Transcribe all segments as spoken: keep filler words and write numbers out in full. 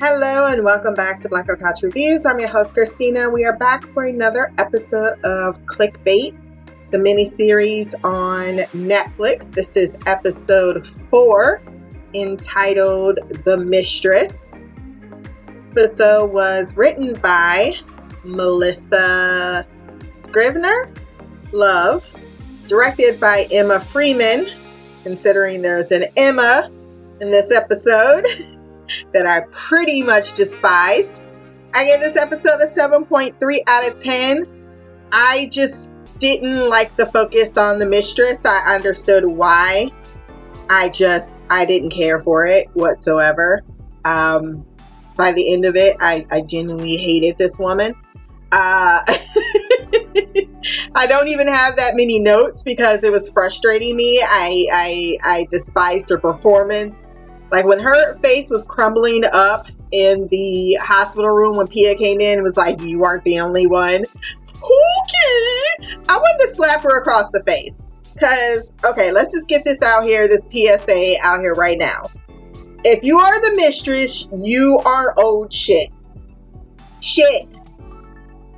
Hello and welcome back to Black Girl Couch Reviews. I'm your host, Christina. We are back for another episode of Clickbait, the mini-series on Netflix. This is episode four, entitled The Mistress. The episode was written by Melissa Scrivener Love, directed by Emma Freeman, considering there's an Emma in this episode that I pretty much despised. I gave this episode a seven point three out of ten. I just didn't like the focus on the mistress. I understood why. I just, I didn't care for it whatsoever. Um, by the end of it, I, I genuinely hated this woman. Uh, I don't even have that many notes because it was frustrating me. I, I, I despised her performance. Like when her face was crumbling up in the hospital room when Pia came in, it was like, you aren't the only one. Okay. I wanted to slap her across the face. Because, okay, let's just get this out here, this P S A out here right now. If you are the mistress, you are old shit. Shit.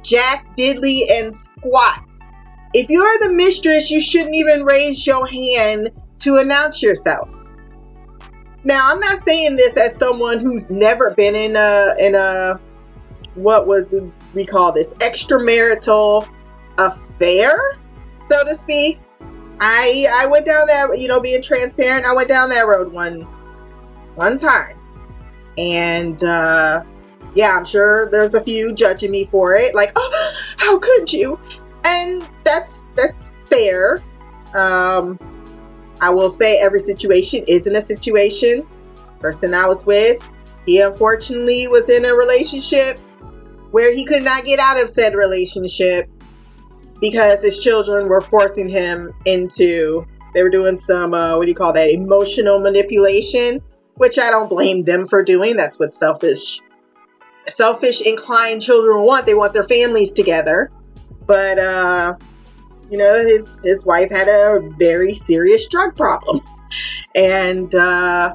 Jack, diddly, and squat. If you are the mistress, you shouldn't even raise your hand to announce yourself. Now, I'm not saying this as someone who's never been in a, in a, what would we call this, extramarital affair, so to speak. I I went down that, you know, being transparent, I went down that road one, one time. And, uh, yeah, I'm sure there's a few judging me for it. Like, oh, how could you? And that's, that's fair. Um, I will say every situation isn't a situation. Person I was with, he unfortunately was in a relationship where he could not get out of said relationship because his children were forcing him into, they were doing some, uh, what do you call that, emotional manipulation, which I don't blame them for doing. That's what selfish, selfish inclined children want. They want their families together. But, uh, you know, his, his wife had a very serious drug problem. And, uh,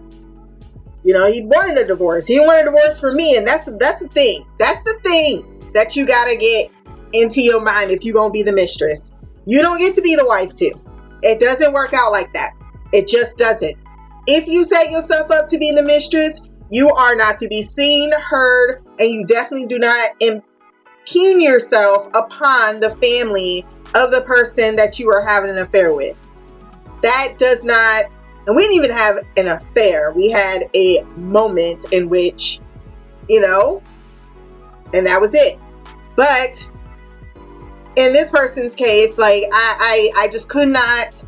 you know, he wanted a divorce. He wanted a divorce for me. And that's, that's the thing. That's the thing that you got to get into your mind if you're going to be the mistress. You don't get to be the wife too. It doesn't work out like that. It just doesn't. If you set yourself up to be the mistress, you are not to be seen, heard, and you definitely do not impugn yourself upon the family of the person that you are having an affair with. That does not, and we didn't even have an affair. We had a moment in which, you know, and that was it. But in this person's case, like I, I, I just could not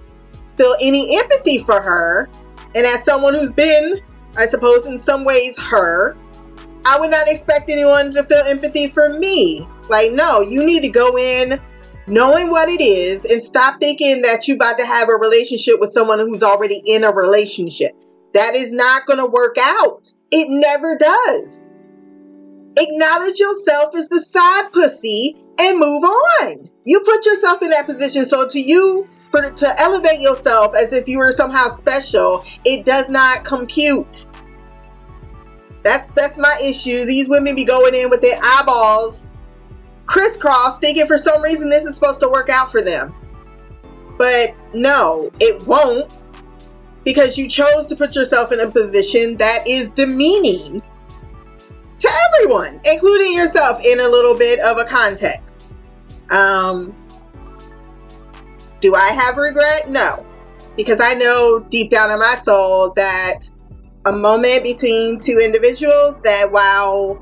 feel any empathy for her. And as someone who's been, I suppose in some ways her, I would not expect anyone to feel empathy for me. Like, no, you need to go in knowing what it is and stop thinking that you're about to have a relationship with someone who's already in a relationship. That is not going to work out. It never does. Acknowledge yourself as the side pussy and move on. You put yourself in that position. So to you, for, to elevate yourself as if you were somehow special, it does not compute. That's, that's my issue. These women be going in with their eyeballs crisscross, thinking for some reason this is supposed to work out for them. But no, it won't, because you chose to put yourself in a position that is demeaning to everyone, including yourself, in a little bit of a context. Um, do I have regret? No, because I know deep down in my soul that a moment between two individuals that, while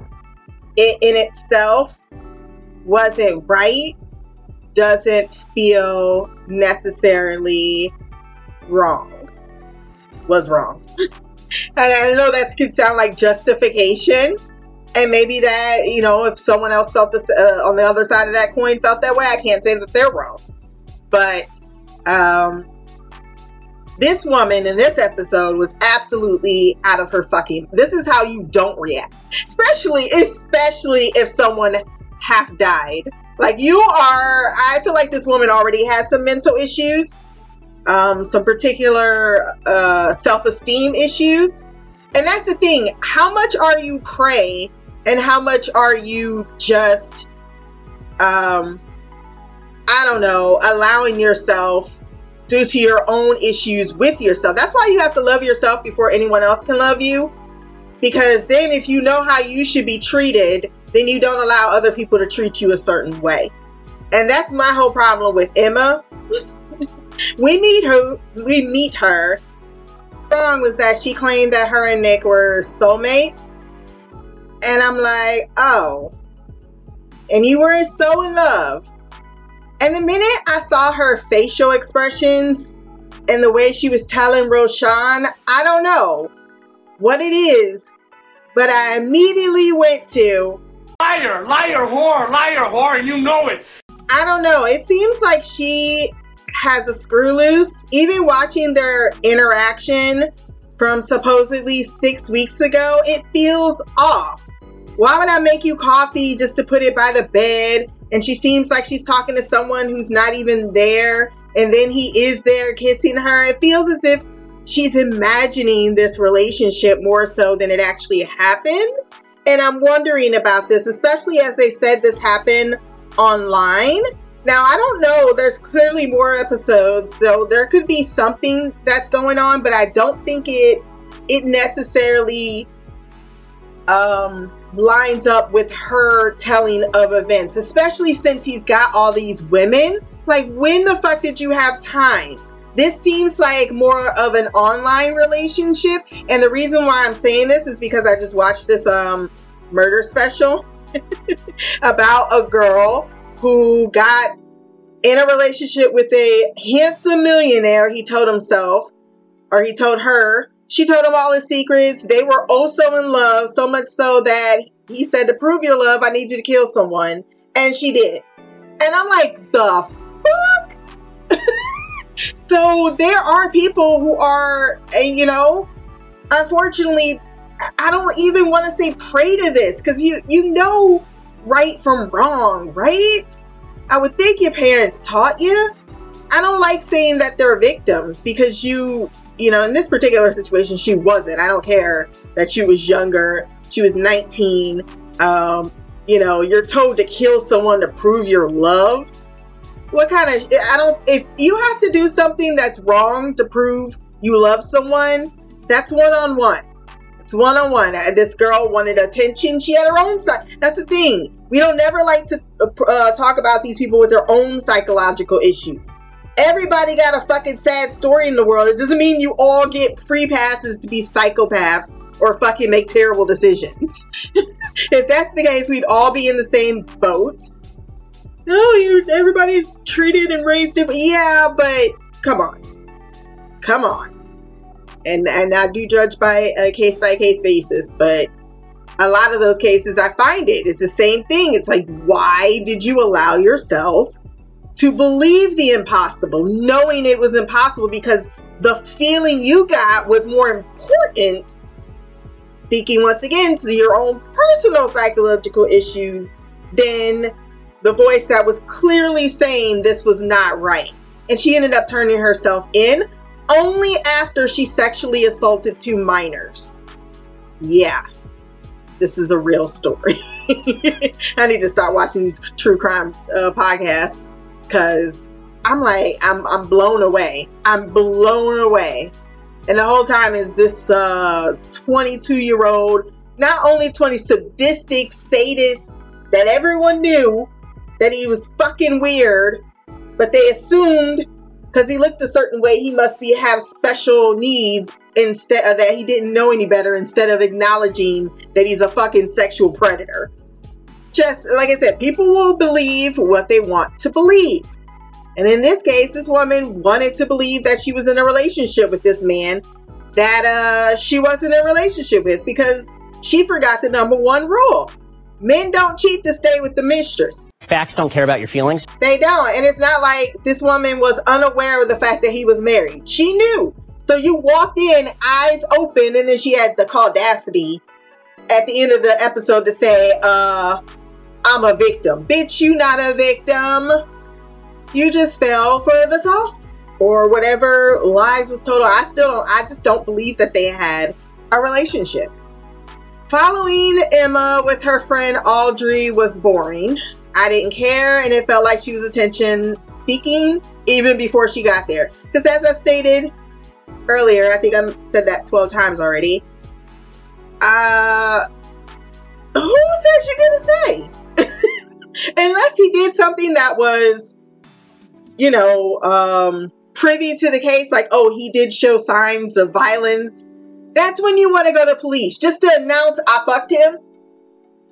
it in itself wasn't right, doesn't feel necessarily wrong, was wrong. And I know that could sound like justification, and maybe that, you know, if someone else felt this uh, on the other side of that coin felt that way, I can't say that they're wrong. But um this woman in this episode was absolutely out of her fucking, this is how you don't react, especially especially if someone half died. Like, you are, I feel like this woman already has some mental issues, um, some particular uh, self-esteem issues And that's the thing. How much are you prey and how much are you just, um, I don't know, allowing yourself due to your own issues with yourself? That's why you have to love yourself before anyone else can love you. Because then if you know how you should be treated, then you don't allow other people to treat you a certain way. And that's my whole problem with Emma. We meet her. We meet her. Wrong was that she claimed that her and Nick were soulmates, and I'm like, oh. And you were so in love. And the minute I saw her facial expressions and the way she was telling Roshan, I don't know what it is, but I immediately went to liar, liar, whore, liar, whore, and you know it. I don't know. It seems like she has a screw loose. Even watching their interaction from supposedly six weeks ago, it feels off. Why would I make you coffee just to put it by the bed? And she seems like she's talking to someone who's not even there. And then he is there kissing her. It feels as if she's imagining this relationship more so than it actually happened. And I'm wondering about this, especially as they said this happened online. Now, I don't know. There's clearly more episodes, though. There could be something that's going on, but I don't think it it necessarily um, lines up with her telling of events, especially since he's got all these women. Like, when the fuck did you have time? This seems like more of an online relationship. And the reason why I'm saying this is because I just watched this um, murder special about a girl who got in a relationship with a handsome millionaire. He told himself, or he told her, she told him all his secrets. They were oh so in love, so much so that he said, to prove your love, I need you to kill someone. And she did. And I'm like, the fuck? So there are people who are, you know, unfortunately, I don't even want to say prey to this, because you, you know right from wrong, right? I would think your parents taught you. I don't like saying that they're victims, because you, you know, in this particular situation, she wasn't. I don't care that she was younger. She was nineteen. Um, you know, you're told to kill someone to prove your love. What kind of, I don't, if you have to do something that's wrong to prove you love someone, that's one-on-one. It's one-on-one. This girl wanted attention. She had her own side. That's the thing. We don't never like to uh, talk about these people with their own psychological issues. Everybody got a fucking sad story in the world. It doesn't mean you all get free passes to be psychopaths or fucking make terrible decisions. If that's the case, we'd all be in the same boat. No, you, everybody's treated and raised different. Yeah, but come on. Come on. And, and I do judge by a case-by-case basis, but a lot of those cases, I find it. It's the same thing. It's like, why did you allow yourself to believe the impossible, knowing it was impossible, because the feeling you got was more important, speaking once again to your own personal psychological issues, than the voice that was clearly saying this was not right. And she ended up turning herself in only after she sexually assaulted two minors. Yeah, this is a real story. I need to start watching these true crime uh, podcasts, because I'm like, I'm, I'm blown away. I'm blown away. And the whole time is this uh, twenty-two-year-old, not only twenty, sadistic sadist that everyone knew that he was fucking weird, but they assumed because he looked a certain way, he must be have special needs, instead of that he didn't know any better, instead of acknowledging that he's a fucking sexual predator. Just like I said, people will believe what they want to believe. And in this case, this woman wanted to believe that she was in a relationship with this man that uh, she wasn't in a relationship with, because she forgot the number one rule. Men don't cheat to stay with the mistress. Facts don't care about your feelings. They don't. And it's not like this woman was unaware of the fact that he was married. She knew. So you walked in, eyes open, and then she had the caudacity at the end of the episode to say, uh, I'm a victim. Bitch, you not a victim. You just fell for the sauce. Or whatever lies was told. I still don't, I just don't believe that they had a relationship. Following Emma with her friend Audrey was boring. I didn't care, and it felt like she was attention seeking even before she got there. Because as I stated earlier, I think I said that twelve times already. Uh, who says you're gonna say? Unless he did something that was, you know, um, privy to the case, like, oh, he did show signs of violence. That's when you want to go to police. Just to announce, I fucked him.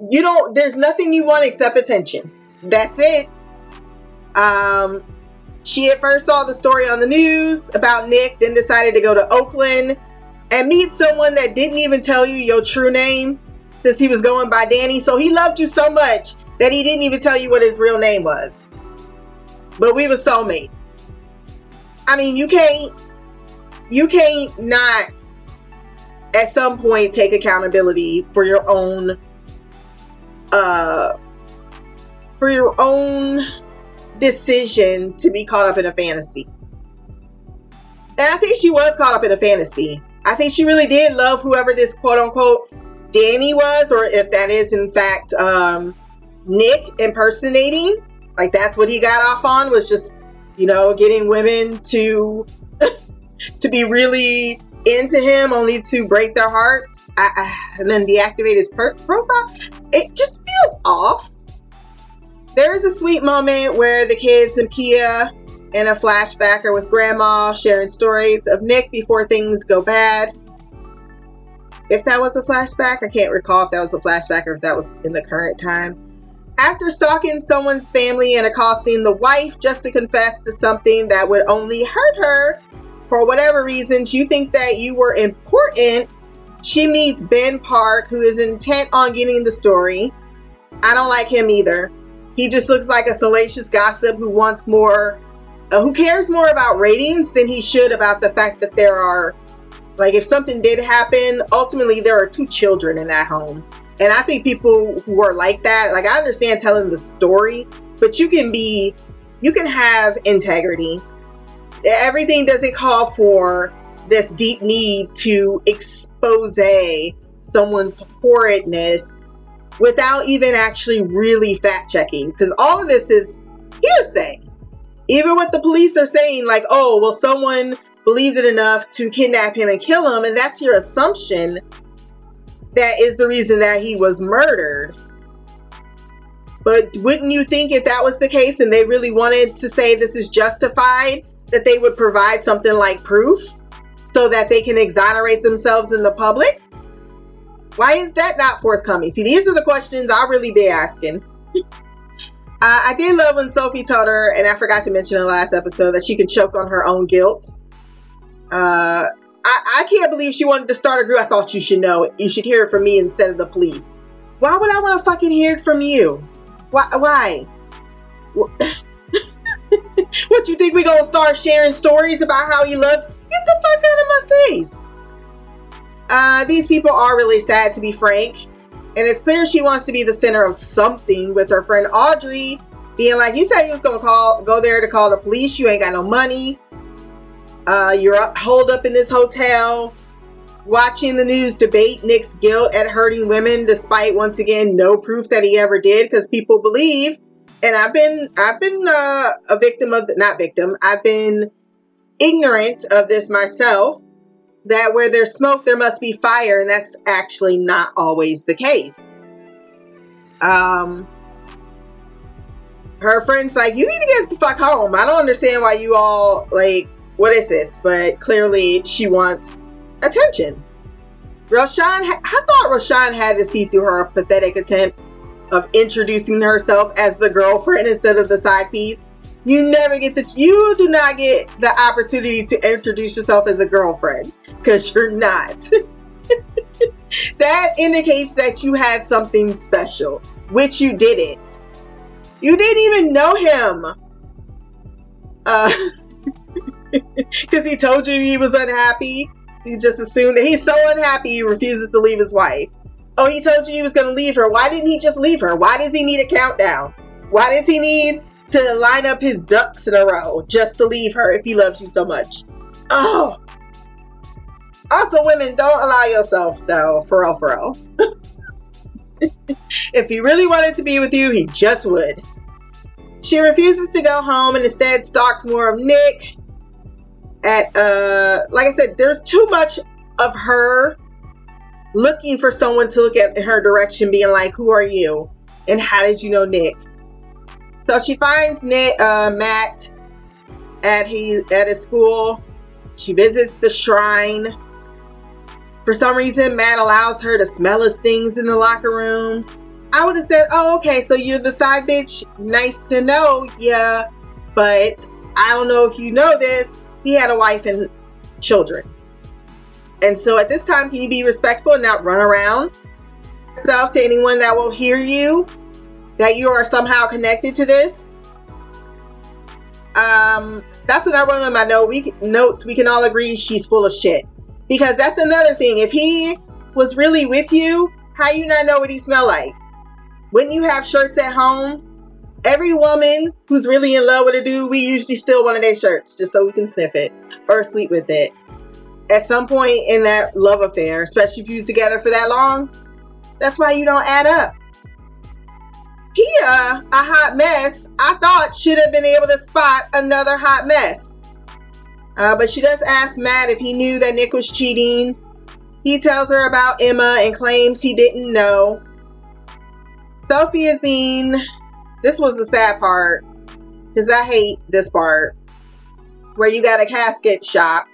You don't, there's nothing you want except attention. That's it. Um, she at first saw the story on the news about Nick, then decided to go to Oakland and meet someone that didn't even tell you your true name, since he was going by Danny. So he loved you so much that he didn't even tell you what his real name was. But we were soulmates. I mean, you can't, you can't not at some point take accountability for your own uh for your own decision to be caught up in a fantasy. And I think she was caught up in a fantasy. I think she really did love whoever this quote unquote Danny was, or if that is in fact um Nick impersonating. Like, that's what he got off on, was just, you know, getting women to to be really into him, only to break their heart I, I, and then deactivate his per- profile. It just feels off. There is a sweet moment where the kids and Pia in a flashback are with grandma sharing stories of Nick before things go bad. If that was a flashback, I can't recall if that was a flashback or if that was in the current time. After stalking someone's family and accosting the wife just to confess to something that would only hurt her, for whatever reasons you think that you were important, she meets Ben Park, who is intent on getting the story. I don't like him either. He just looks like a salacious gossip who wants more, uh, who cares more about ratings than he should about the fact that there are, like, if something did happen, ultimately there are two children in that home. And I think people who are like that, like, I understand telling the story, but you can be, you can have integrity. Everything doesn't call for this deep need to expose someone's horridness without even actually really fact checking, because all of this is hearsay. Even what the police are saying, like, oh, well, someone believed it enough to kidnap him and kill him, and that's your assumption that is the reason that he was murdered. But wouldn't you think, if that was the case and they really wanted to say this is justified, that they would provide something like proof so that they can exonerate themselves in the public? Why is that not forthcoming? See, these are the questions I'll really be asking. uh, I did love when Sophie told her, and I forgot to mention in the last episode, that she can choke on her own guilt. Uh, I, I can't believe she wanted to start a group. I thought you should know. You should hear it from me instead of the police. Why would I want to fucking hear it from you? Why? Why? Well, what, you think we gonna start sharing stories about how he looked? Get the fuck out of my face. Uh, these people are really sad, to be frank. And it's clear she wants to be the center of something, with her friend Audrey being like, you said you was gonna call, go there to call the police. You ain't got no money. Uh, you're up, holed up in this hotel, watching the news debate Nick's guilt at hurting women, despite, once again, no proof that he ever did, because people believe. And I've been, I've been uh, a victim of, the, not victim, I've been ignorant of this myself, that where there's smoke, there must be fire. And that's actually not always the case. Um, her friend's like, you need to get the fuck home. I don't understand why you all, like, what is this? But clearly she wants attention. Roshan, ha- I thought Roshan had to see through her pathetic attempt of introducing herself as the girlfriend instead of the side piece. You never get the, you do not get the opportunity to introduce yourself as a girlfriend, because you're not. That indicates that you had something special, which you didn't. You didn't even know him. Uh, because he told you he was unhappy. You just assumed that he's so unhappy he refuses to leave his wife. Oh, he told you he was going to leave her. Why didn't he just leave her? Why does he need a countdown? Why does he need to line up his ducks in a row just to leave her if he loves you so much? Oh, Also, women, don't allow yourself, though, for real, for real. If he really wanted to be with you, he just would. She refuses to go home and instead stalks more of Nick. At, uh, like I said, there's too much of her looking for someone to look at her direction, being like, who are you? And how did you know Nick? So she finds Nick, uh, Matt at his, at his school. She visits the shrine. For some reason, Matt allows her to smell his things in the locker room. I would have said, oh, okay, so you're the side bitch. Nice to know, yeah. But I don't know if you know this. He had a wife and children. And so at this time, can you be respectful and not run around yourself to anyone that will hear you, that you are somehow connected to this? Um, that's what I wrote in my note. We, notes. We can all agree she's full of shit. Because that's another thing. If he was really with you, how you not know what he smell like? Wouldn't you have shirts at home? Every woman who's really in love with a dude, we usually steal one of their shirts just so we can sniff it or sleep with it. At some point in that love affair, especially if you was together for that long, that's why you don't add up. He, uh, a hot mess, I thought should have been able to spot another hot mess. Uh, but she does ask Matt if he knew that Nick was cheating. He tells her about Emma and claims he didn't know. Sophie is being... This was the sad part, because I hate this part, where you got a casket shop.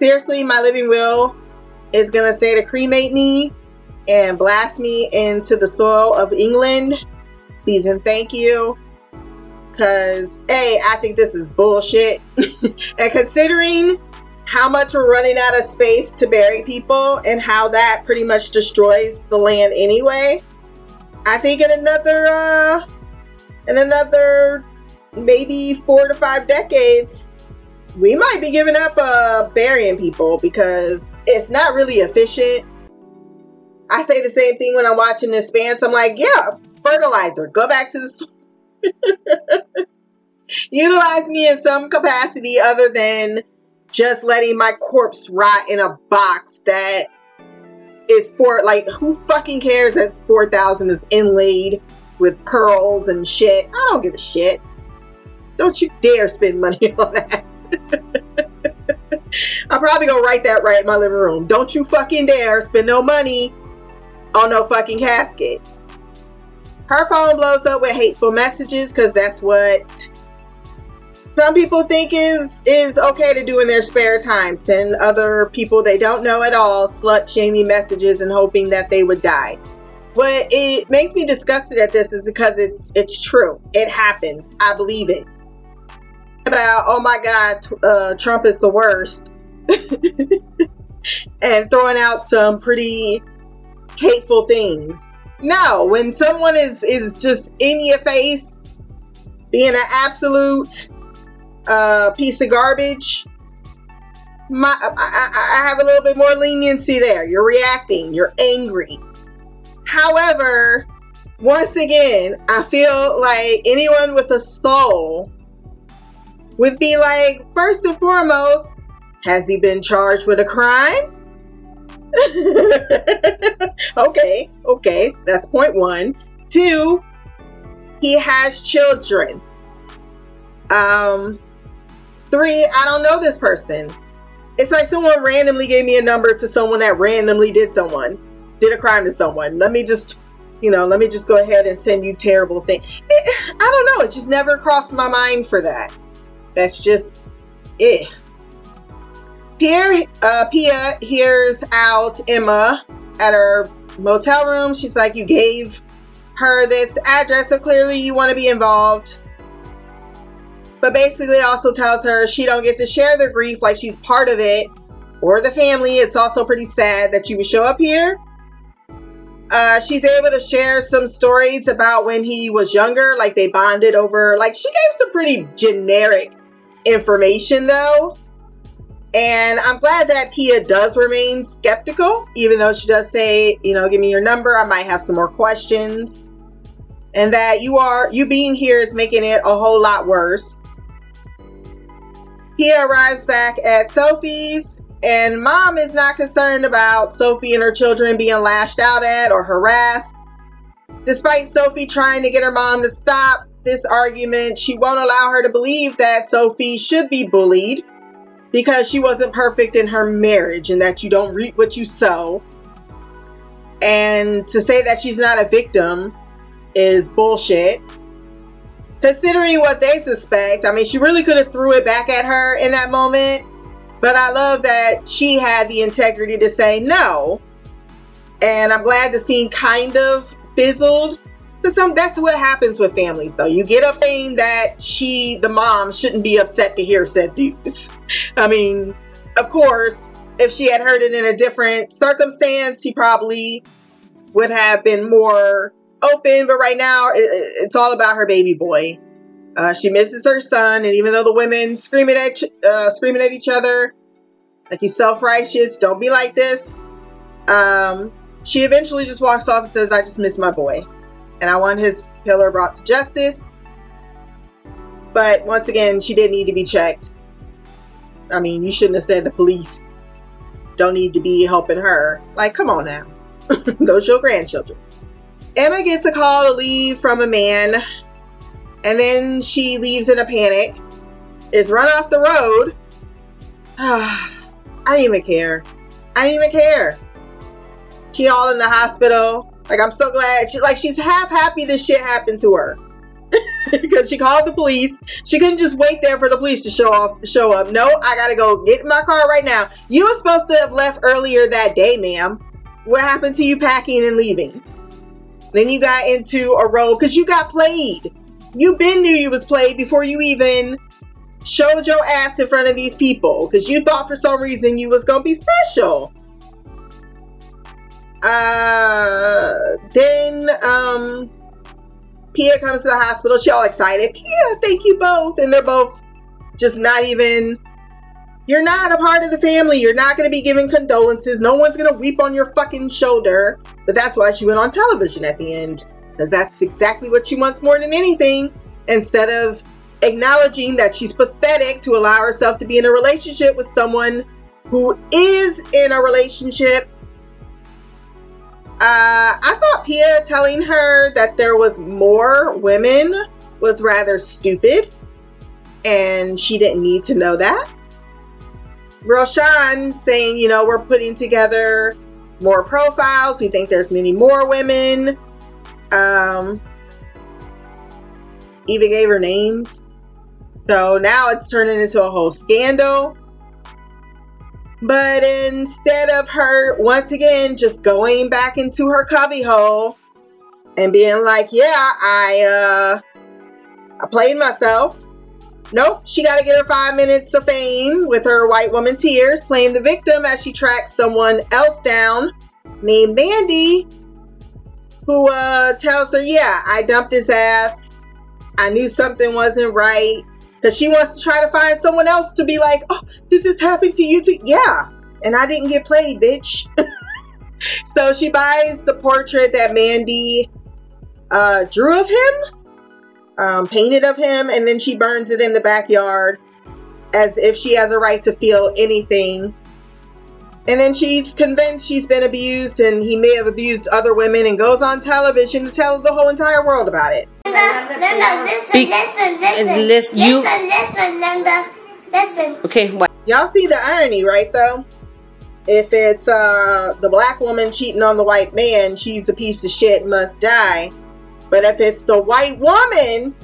Seriously, my living will is going to say to cremate me and blast me into the soil of England. Please and thank you. Because, hey, I think this is bullshit. And considering how much we're running out of space to bury people and how that pretty much destroys the land anyway, I think in another, uh, in another maybe four to five decades, we might be giving up uh, burying people because it's not really efficient. I say the same thing when I'm watching this band. So I'm like, yeah, fertilizer, go back to the soil. Utilize me in some capacity other than just letting my corpse rot in a box that is for, like, who fucking cares that four thousand is inlaid with pearls and shit? I don't give a shit. Don't you dare spend money on that. I'm probably gonna write that right in my living room. Don't you fucking dare spend no money on no fucking casket. Her phone blows up with hateful messages because that's what some people think is, is okay to do in their spare time. Send other people they don't know at all slut-shaming messages and hoping that they would die. What it makes me disgusted at this is because it's it's true. It happens. I believe it. About, oh my God, uh, Trump is the worst. And throwing out some pretty hateful things. No, when someone is, is just in your face, being an absolute uh, piece of garbage, my, I, I have a little bit more leniency there. You're reacting. You're angry. However, once again, I feel like anyone with a soul would be like, first and foremost, has he been charged with a crime? okay okay that's point one. Two, he has children. Um three, I don't know this person. It's like someone randomly gave me a number to someone that randomly did someone did a crime to someone. Let me just you know let me just go ahead and send you terrible thing. It, I don't know, it just never crossed my mind for that. That's just it. Pierre, uh, Pia hears out Emma at her motel room. She's like, you gave her this address, so clearly you want to be involved. But basically also tells her she don't get to share their grief like she's part of it or the family. It's also pretty sad that you would show up here. Uh, she's able to share some stories about when he was younger, like they bonded over. Like she gave some pretty generic information though. And I'm glad that Pia does remain skeptical, even though she does say, you know, give me your number. I might have some more questions. And that you are, you being here is making it a whole lot worse. Pia arrives back at Sophie's And mom is not concerned about Sophie and her children being lashed out at or harassed. Despite Sophie trying to get her mom to stop this argument, she won't allow her to believe that Sophie should be bullied because she wasn't perfect in her marriage and that you don't reap what you sow. And to say that she's not a victim is bullshit. Considering what they suspect, I mean, she really could have threw it back at her in that moment. But I love that she had the integrity to say no. And I'm glad the scene kind of fizzled. Because some, that's what happens with families, though. You get up saying that she, the mom, shouldn't be upset to hear said news. I mean, of course, if she had heard it in a different circumstance, she probably would have been more open. But right now, it, it's all about her baby boy. Uh, she misses her son, and even though the women screaming at ch- uh, screaming at each other, like, you self-righteous, don't be like this, um, she eventually just walks off and says, I just miss my boy, and I want his killer brought to justice. But once again, she didn't need to be checked. I mean, you shouldn't have said the police don't need to be helping her. Like, come on now. Those are your grandchildren. Emma gets a call to leave from a man. And then she leaves in a panic, is run off the road. I didn't even care. I didn't even care. She all in the hospital. Like, I'm so glad. She, like, she's half happy this shit happened to her. Because she called the police. She couldn't just wait there for the police to show off, show up. No, I gotta go get in my car right now. You were supposed to have left earlier that day, ma'am. What happened to you packing and leaving? Then you got into a road because you got played. You been knew you was played before you even showed your ass in front of these people. Because you thought for some reason you was going to be special. Uh, then um, Pia comes to the hospital. She all excited. Pia, thank you both. And they're both just not even... You're not a part of the family. You're not going to be giving condolences. No one's going to weep on your fucking shoulder. But that's why she went on television at the end. Because that's exactly what she wants more than anything. Instead of acknowledging that she's pathetic to allow herself to be in a relationship with someone who is in a relationship. Uh, I thought Pia telling her that there was more women was rather stupid. And she didn't need to know that. Roshan saying, you know, we're putting together more profiles. We think there's many more women. Um, even gave her names. So now it's turning into a whole scandal. But instead of her, once again, just going back into her cubbyhole and being like, yeah, I, uh, I played myself. Nope, she got to get her five minutes of fame with her white woman tears, playing the victim as she tracks someone else down named Mandy, who uh, tells her, yeah, I dumped his ass. I knew something wasn't right. Because she wants to try to find someone else to be like, oh, did this happen to you too? Yeah. And I didn't get played, bitch. So she buys the portrait that Mandy uh, drew of him, um, painted of him, and then she burns it in the backyard as if she has a right to feel anything. And then she's convinced she's been abused and he may have abused other women, and goes on television to tell the whole entire world about it. Linda, Linda, listen, listen, listen. Listen, you... listen, listen, Linda. Listen. Okay, what? Y'all see the irony, right, though? If it's uh, the black woman cheating on the white man, she's a piece of shit, must die. But if it's the white woman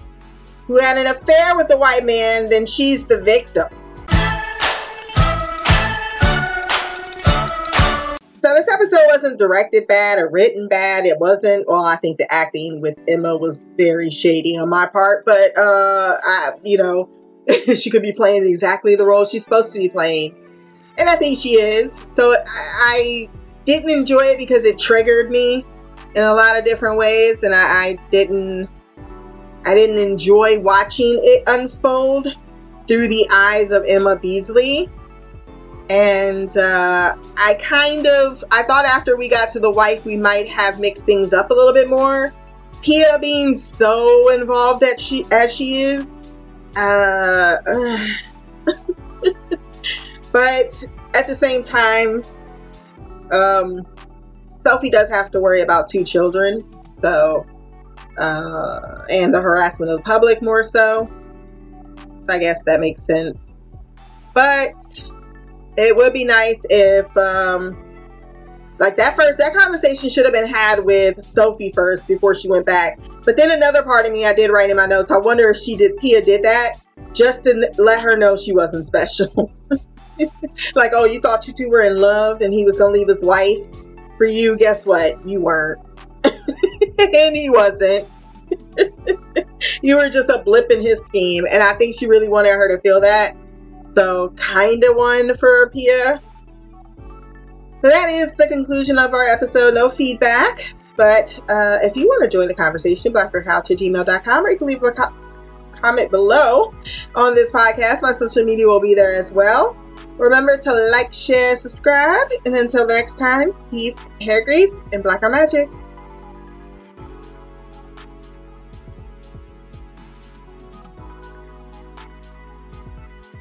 who had an affair with the white man, then she's the victim. So this episode wasn't directed bad or written bad. It wasn't, well, I think the acting with Emma was very shady on my part, but, uh, I, you know, she could be playing exactly the role she's supposed to be playing. And I think she is. So I, I didn't enjoy it because it triggered me in a lot of different ways. And I, I didn't, I didn't enjoy watching it unfold through the eyes of Emma Beasley. And uh, I kind of, I thought after we got to the wife, we might have mixed things up a little bit more. Pia being so involved as she, as she is. Uh, but at the same time, um, Sophie does have to worry about two children, so uh, and the harassment of the public more so. So I guess that makes sense. But it would be nice if, um, like that first, that conversation should have been had with Sophie first before she went back. But then another part of me, I did write in my notes, I wonder if she did, Pia did that just to let her know she wasn't special. Like, oh, you thought you two were in love and he was going to leave his wife for you. Guess what? You weren't. And he wasn't. You were just a blip in his scheme. And I think she really wanted her to feel that. So kind of one for Pia. So that is the conclusion of our episode. No feedback. But uh, if you want to join the conversation, black girl couch at gmail dot com, or you can leave a co- comment below on this podcast. My social media will be there as well. Remember to like, share, subscribe. And until next time, peace, hair grease, and black girl magic.